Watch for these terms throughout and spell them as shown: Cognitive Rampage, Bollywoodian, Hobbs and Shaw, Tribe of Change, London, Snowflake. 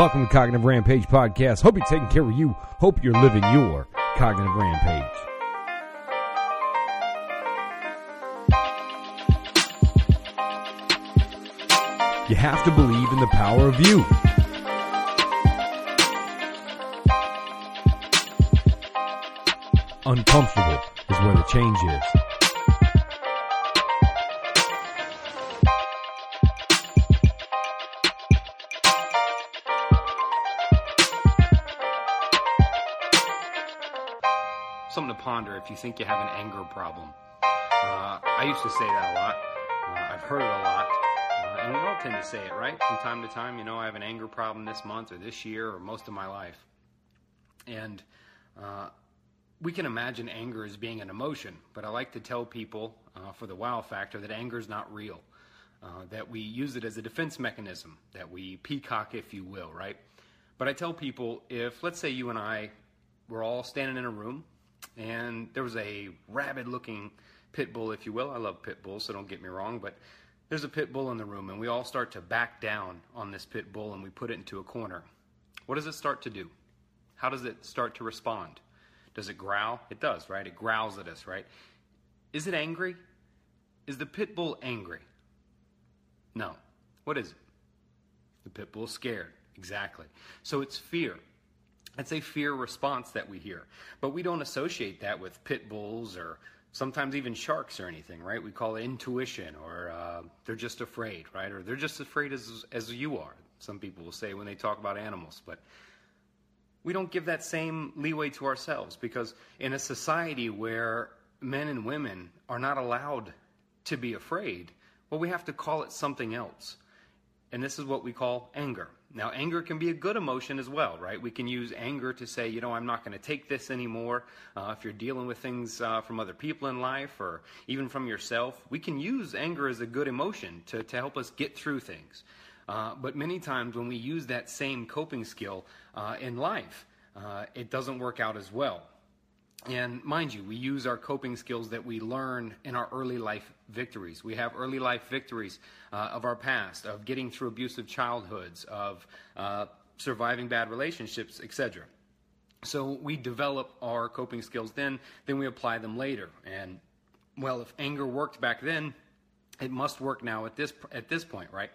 Welcome to Cognitive Rampage Podcast. Hope you're taking care of you. Hope you're living your Cognitive Rampage. You have to believe in the power of you. Uncomfortable is where the change is. Something to ponder if you think you have an anger problem. I used to say that a lot. I've heard it a lot. And we all tend to say it, right? From time to time, you know, I have an anger problem this month or this year or most of my life. And we can imagine anger as being an emotion, but I like to tell people for the wow factor that anger is not real, that we use it as a defense mechanism, that we peacock, if you will, right? But I tell people if, let's say you and I were all standing in a room and there was a rabid-looking pit bull, if you will. I love pit bulls, so don't get me wrong, but there's a pit bull in the room, and we all start to back down on this pit bull, and we put it into a corner. What does it start to do? How does it start to respond? Does it growl? It does, right? It growls at us, right? Is it angry? Is the pit bull angry? No. What is it? The pit bull's scared. Exactly. So it's fear. It's a fear response that we hear, but we don't associate that with pit bulls or sometimes even sharks or anything, right? We call it intuition or they're just afraid, right? Or they're just afraid as you are. Some people will say when they talk about animals, but we don't give that same leeway to ourselves because in a society where men and women are not allowed to be afraid, well, we have to call it something else. And this is what we call anger. Now, anger can be a good emotion as well, right? We can use anger to say, you know, I'm not going to take this anymore. If you're dealing with things from other people in life or even from yourself, we can use anger as a good emotion to help us get through things. But many times when we use that same coping skill in life, it doesn't work out as well. And mind you, we use our coping skills that we learn in our early life victories. We have early life victories of our past, of getting through abusive childhoods, of surviving bad relationships, etc. So we develop our coping skills then we apply them later. And, well, if anger worked back then, it must work now at this point, right?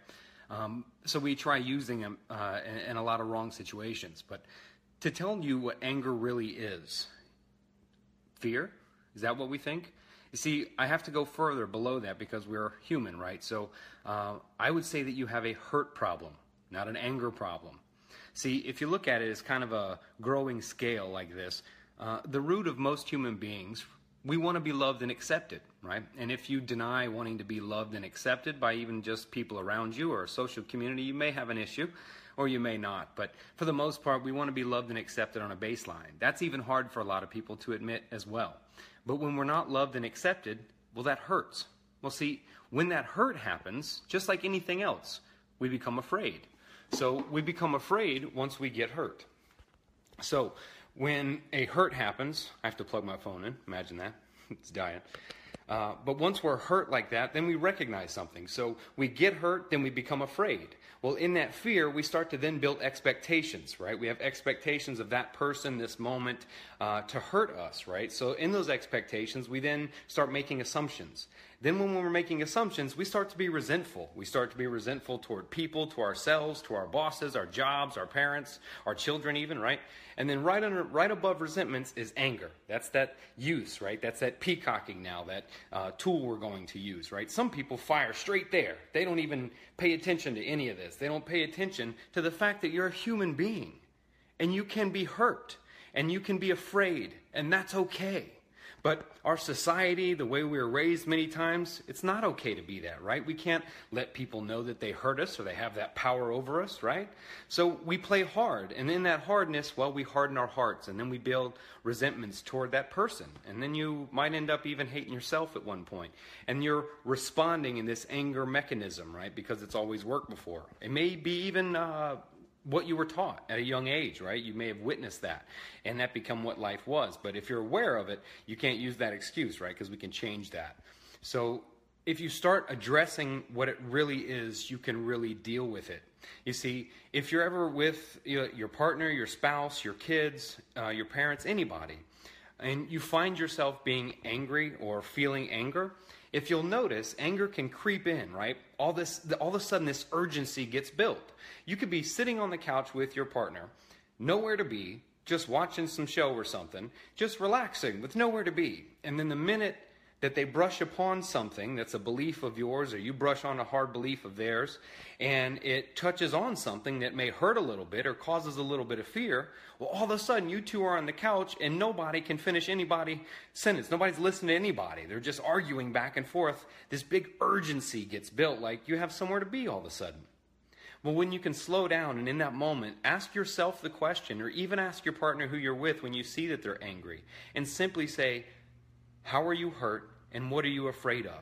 So we try using them in a lot of wrong situations. But to tell you what anger really is, fear? Is that what we think? You see, I have to go further below that because we're human, right? So I would say that you have a hurt problem, not an anger problem. See, if you look at it as kind of a growing scale like this, the root of most human beings, we want to be loved and accepted, right? And if you deny wanting to be loved and accepted by even just people around you or a social community, you may have an issue. Or you may not, but for the most part, we want to be loved and accepted on a baseline. That's even hard for a lot of people to admit as well. But when we're not loved and accepted, well, that hurts. Well, see, when that hurt happens, just like anything else, we become afraid. So we become afraid once we get hurt. So when a hurt happens, I have to plug my phone in. Imagine that. It's dying. But once we're hurt like that, then we recognize something. So we get hurt, then we become afraid. Well, in that fear, we start to then build expectations, right? We have expectations of that person, this moment, to hurt us, right? So in those expectations, we then start making assumptions. Then when we're making assumptions, we start to be resentful. We start to be resentful toward people, to ourselves, to our bosses, our jobs, our parents, our children even, right? And then right above resentments is anger. That's that use, right? That's that peacocking now, that tool we're going to use, right? Some people fire straight there. They don't even pay attention to any of this. They don't pay attention to the fact that you're a human being and you can be hurt and you can be afraid and that's okay. But our society, the way we were raised many times, it's not okay to be that, right? We can't let people know that they hurt us or they have that power over us, right? So we play hard. And in that hardness, well, we harden our hearts. And then we build resentments toward that person. And then you might end up even hating yourself at one point. And you're responding in this anger mechanism, right? Because it's always worked before. It may be even what you were taught at a young age, right? You may have witnessed that, and that become what life was. But if you're aware of it, you can't use that excuse, right? Because we can change that. So if you start addressing what it really is, you can really deal with it. You see, if you're ever with your partner, your spouse, your kids, your parents, anybody, and you find yourself being angry or feeling anger, if you'll notice, anger can creep in, right? All of a sudden, this urgency gets built. You could be sitting on the couch with your partner, nowhere to be, just watching some show or something, just relaxing with nowhere to be. And then the minute that they brush upon something that's a belief of yours, or you brush on a hard belief of theirs, and it touches on something that may hurt a little bit or causes a little bit of fear, well, all of a sudden you two are on the couch and nobody can finish anybody's sentence. Nobody's listening to anybody. They're just arguing back and forth. This big urgency gets built, like you have somewhere to be all of a sudden. Well, when you can slow down and in that moment, ask yourself the question, or even ask your partner who you're with when you see that they're angry, and simply say, how are you hurt and what are you afraid of?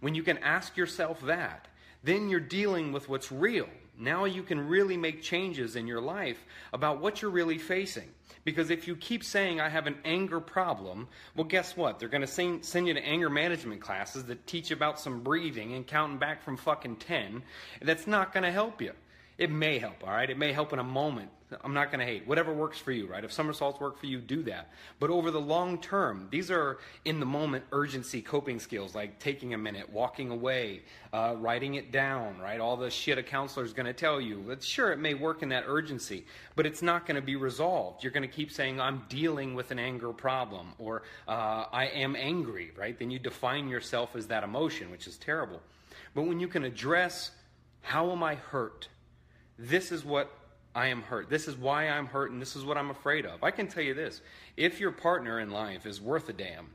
When you can ask yourself that, then you're dealing with what's real. Now you can really make changes in your life about what you're really facing. Because if you keep saying, I have an anger problem, well, guess what? They're going to send you to anger management classes that teach about some breathing and counting back from fucking 10. That's not going to help you. It may help, all right? It may help in a moment. I'm not going to hate. Whatever works for you, right? If somersaults work for you, do that. But over the long term, these are in-the-moment urgency coping skills, like taking a minute, walking away, writing it down, right? All the shit a counselor is going to tell you. But sure, it may work in that urgency, but it's not going to be resolved. You're going to keep saying, I'm dealing with an anger problem, or I am angry, right? Then you define yourself as that emotion, which is terrible. But when you can address, how am I hurt? This is what I am hurt. This is why I'm hurt, and this is what I'm afraid of. I can tell you this. If your partner in life is worth a damn,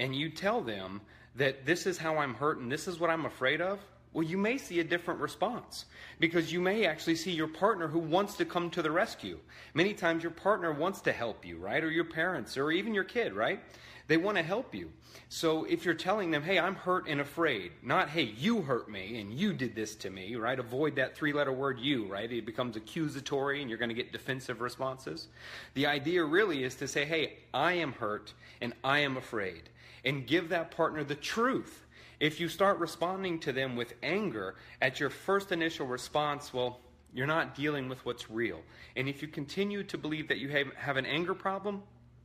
and you tell them that this is how I'm hurt and this is what I'm afraid of, well, you may see a different response, because you may actually see your partner who wants to come to the rescue. Many times your partner wants to help you, right? Or your parents, or even your kid, right? They want to help you. So if you're telling them, hey, I'm hurt and afraid, not, hey, you hurt me and you did this to me, right? Avoid that three-letter word, you, right? It becomes accusatory and you're going to get defensive responses. The idea really is to say, hey, I am hurt and I am afraid, and give that partner the truth. If you start responding to them with anger at your first initial response, well, you're not dealing with what's real. And if you continue to believe that you have an anger problem,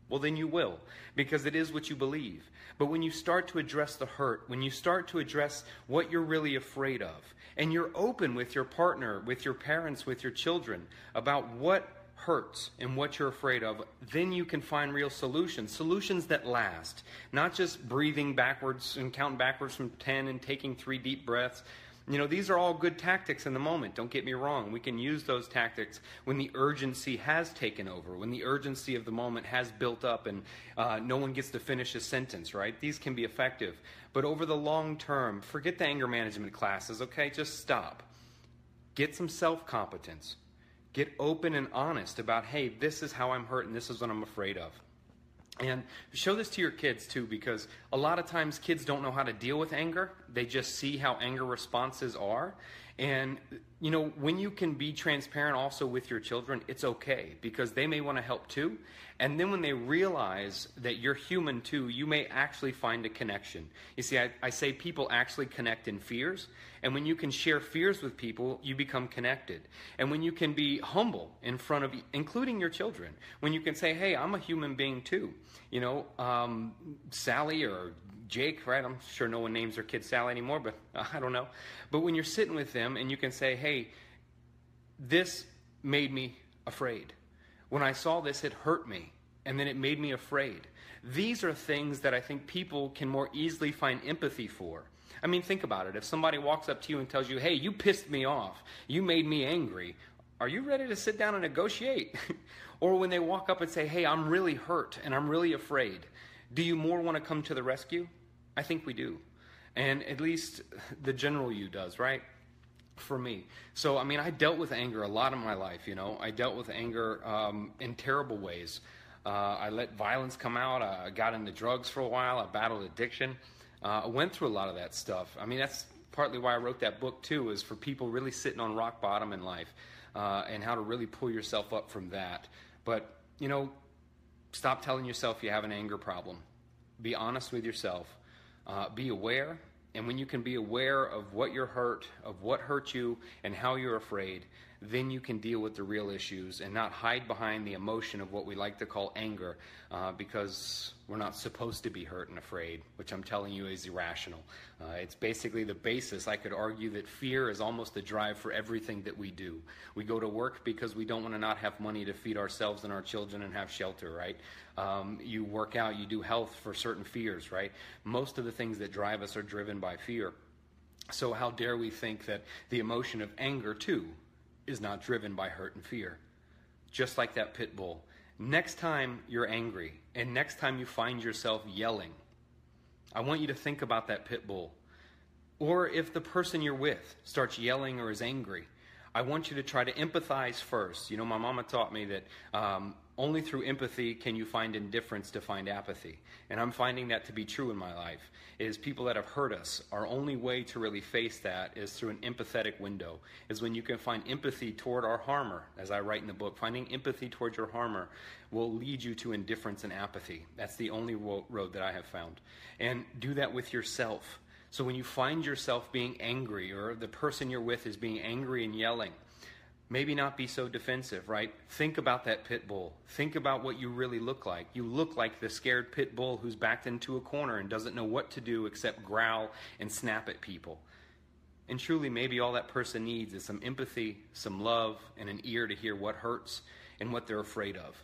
well, then you will, because it is what you believe. But when you start to address the hurt, when you start to address what you're really afraid of, and you're open with your partner, with your parents, with your children, about what hurts and what you're afraid of, then you can find real solutions, solutions that last, not just breathing backwards and counting backwards from 10 and taking 3 deep breaths. You know, these are all good tactics in the moment. Don't get me wrong. We can use those tactics when the urgency has taken over, when the urgency of the moment has built up and no one gets to finish a sentence, right? These can be effective. But over the long term, forget the anger management classes, okay? Just stop. Get some self-competence. Get open and honest about, hey, this is how I'm hurt and this is what I'm afraid of. And show this to your kids, too, because a lot of times kids don't know how to deal with anger. They just see how anger responses are. And, you know, when you can be transparent also with your children, it's okay, because they may want to help, too. And then when they realize that you're human, too, you may actually find a connection. You see, I say people actually connect in fears. And when you can share fears with people, you become connected. And when you can be humble in front of, including your children, when you can say, hey, I'm a human being, too. You know, Sally or Jake, right? I'm sure no one names their kid Sally anymore, but I don't know. But when you're sitting with them and you can say, hey, this made me afraid. When I saw this, it hurt me, and then it made me afraid. These are things that I think people can more easily find empathy for. I mean, think about it. If somebody walks up to you and tells you, hey, you pissed me off, you made me angry, are you ready to sit down and negotiate? Or when they walk up and say, hey, I'm really hurt and I'm really afraid, do you more want to come to the rescue? I think we do. And at least the general you does, right? For me. So, I mean, I dealt with anger a lot in my life, you know. I dealt with anger in terrible ways. I let violence come out. I got into drugs for a while. I battled addiction. I went through a lot of that stuff. I mean, that's partly why I wrote that book, too, is for people really sitting on rock bottom in life. And how to really pull yourself up from that. But, you know, stop telling yourself you have an anger problem. Be honest with yourself. Be aware. And when you can be aware of what you're hurt, of what hurt you, and how you're afraid, then you can deal with the real issues and not hide behind the emotion of what we like to call anger, because we're not supposed to be hurt and afraid, which I'm telling you is irrational. It's basically the basis. I could argue that fear is almost the drive for everything that we do. We go to work because we don't want to not have money to feed ourselves and our children and have shelter, right? You work out, you do health for certain fears, right? Most of the things that drive us are driven by fear. So how dare we think that the emotion of anger, too, is not driven by hurt and fear? Just like that pit bull. Next time you're angry and next time you find yourself yelling, I want you to think about that pit bull. Or if the person you're with starts yelling or is angry, I want you to try to empathize first. You know, my mama taught me that only through empathy can you find indifference to find apathy. And I'm finding that to be true in my life, is people that have hurt us, our only way to really face that is through an empathetic window, is when you can find empathy toward our harmer. As I write in the book, finding empathy towards your harmer will lead you to indifference and apathy. That's the only road that I have found. And do that with yourself. So when you find yourself being angry, or the person you're with is being angry and yelling, maybe not be so defensive, right? Think about that pit bull. Think about what you really look like. You look like the scared pit bull who's backed into a corner and doesn't know what to do except growl and snap at people. And truly, maybe all that person needs is some empathy, some love, and an ear to hear what hurts and what they're afraid of.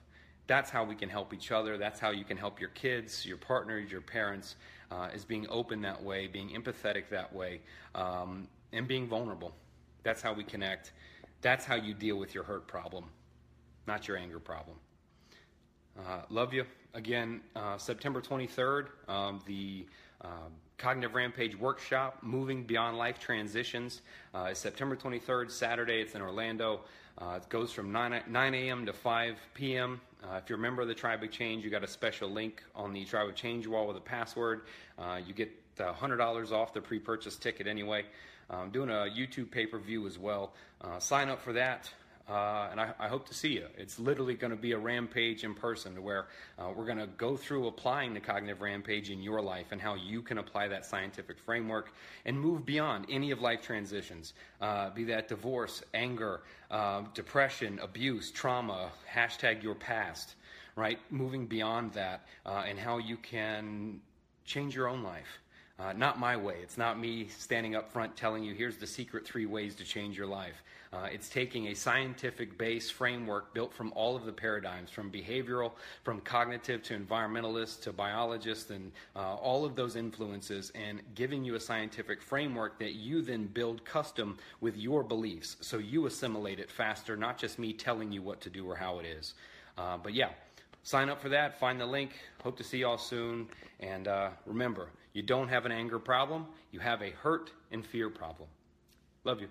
That's how we can help each other. That's how you can help your kids, your partners, your parents, is being open that way, being empathetic that way, and being vulnerable. That's how we connect. That's how you deal with your hurt problem, not your anger problem. Love you. Again, September 23rd, the Cognitive Rampage workshop, Moving Beyond Life Transitions, is September 23rd, Saturday. It's in Orlando. It goes from 9 a.m. to 5 p.m. If you're a member of the Tribe of Change, you got a special link on the Tribe of Change wall with a password. You get $100 off the pre-purchase ticket anyway. I'm doing a YouTube pay-per-view as well. Sign up for that. And I hope to see you. It's literally going to be a rampage in person, to where we're going to go through applying the Cognitive Rampage in your life and how you can apply that scientific framework and move beyond any of life transitions, be that divorce, anger, depression, abuse, trauma, hashtag your past, right? Moving beyond that and how you can change your own life. Not my way. It's not me standing up front telling you, here's the secret 3 ways to change your life. It's taking a scientific-based framework built from all of the paradigms, from behavioral, from cognitive to environmentalist to biologist, and all of those influences, and giving you a scientific framework that you then build custom with your beliefs, so you assimilate it faster, not just me telling you what to do or how it is. But yeah, sign up for that. Find the link. Hope to see y'all soon. And remember, you don't have an anger problem. You have a hurt and fear problem. Love you.